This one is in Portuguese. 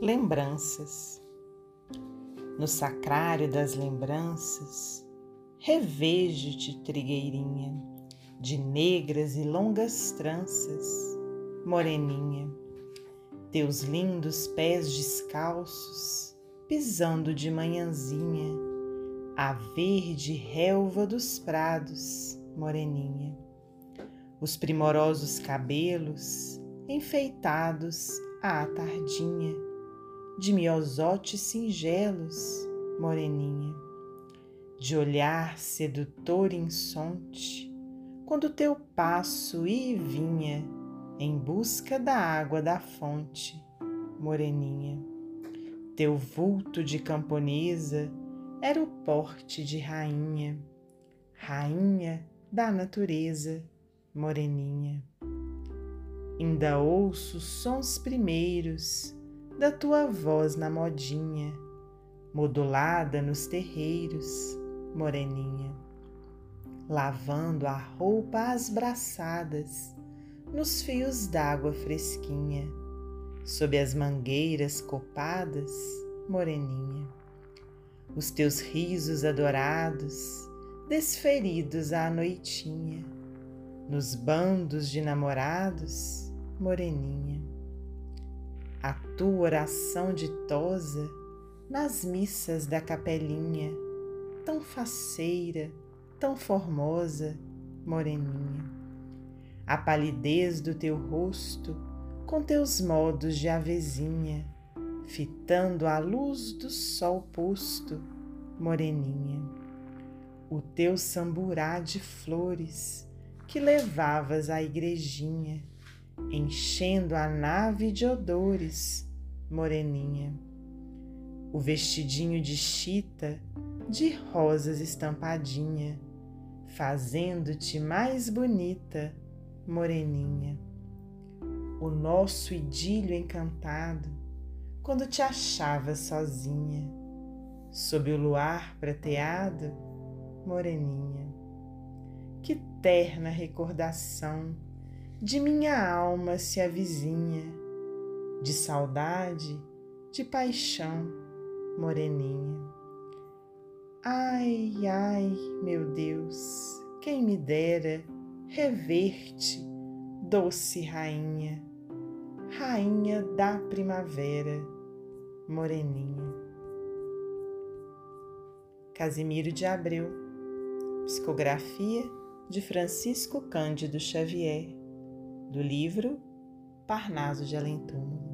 lembranças. No sacrário das lembranças, revejo-te, trigueirinha, de negras e longas tranças, moreninha, teus lindos pés descalços, pisando de manhãzinha, a verde relva dos prados, moreninha, os primorosos cabelos, enfeitados à tardinha, de miosotes singelos, moreninha, de olhar sedutor insonte, quando teu passo ia e vinha em busca da água da fonte, moreninha, teu vulto de camponesa era o porte de rainha, rainha da natureza, moreninha. Inda ouço sons primeiros da tua voz na modinha, modulada nos terreiros, moreninha, lavando a roupa às braçadas nos fios d'água fresquinha, sob as mangueiras copadas, moreninha, os teus risos adorados, desferidos à noitinha, nos bandos de namorados, moreninha, a tua oração ditosa nas missas da capelinha, tão faceira, tão formosa, moreninha, a palidez do teu rosto com teus modos de avezinha, fitando a luz do sol posto, moreninha, o teu samburá de flores que levavas à igrejinha, enchendo a nave de odores, moreninha, o vestidinho de chita de rosas estampadinha, fazendo-te mais bonita, moreninha, o nosso idílio encantado, quando te achavas sozinha, sob o luar prateado, moreninha, que terna recordação de minha alma se avizinha, de saudade, de paixão, moreninha. Ai, ai, meu Deus, quem me dera rever-te, doce rainha, rainha da primavera, moreninha. Casimiro de Abreu, psicografia de Francisco Cândido Xavier, do livro Parnaso de Alentuno.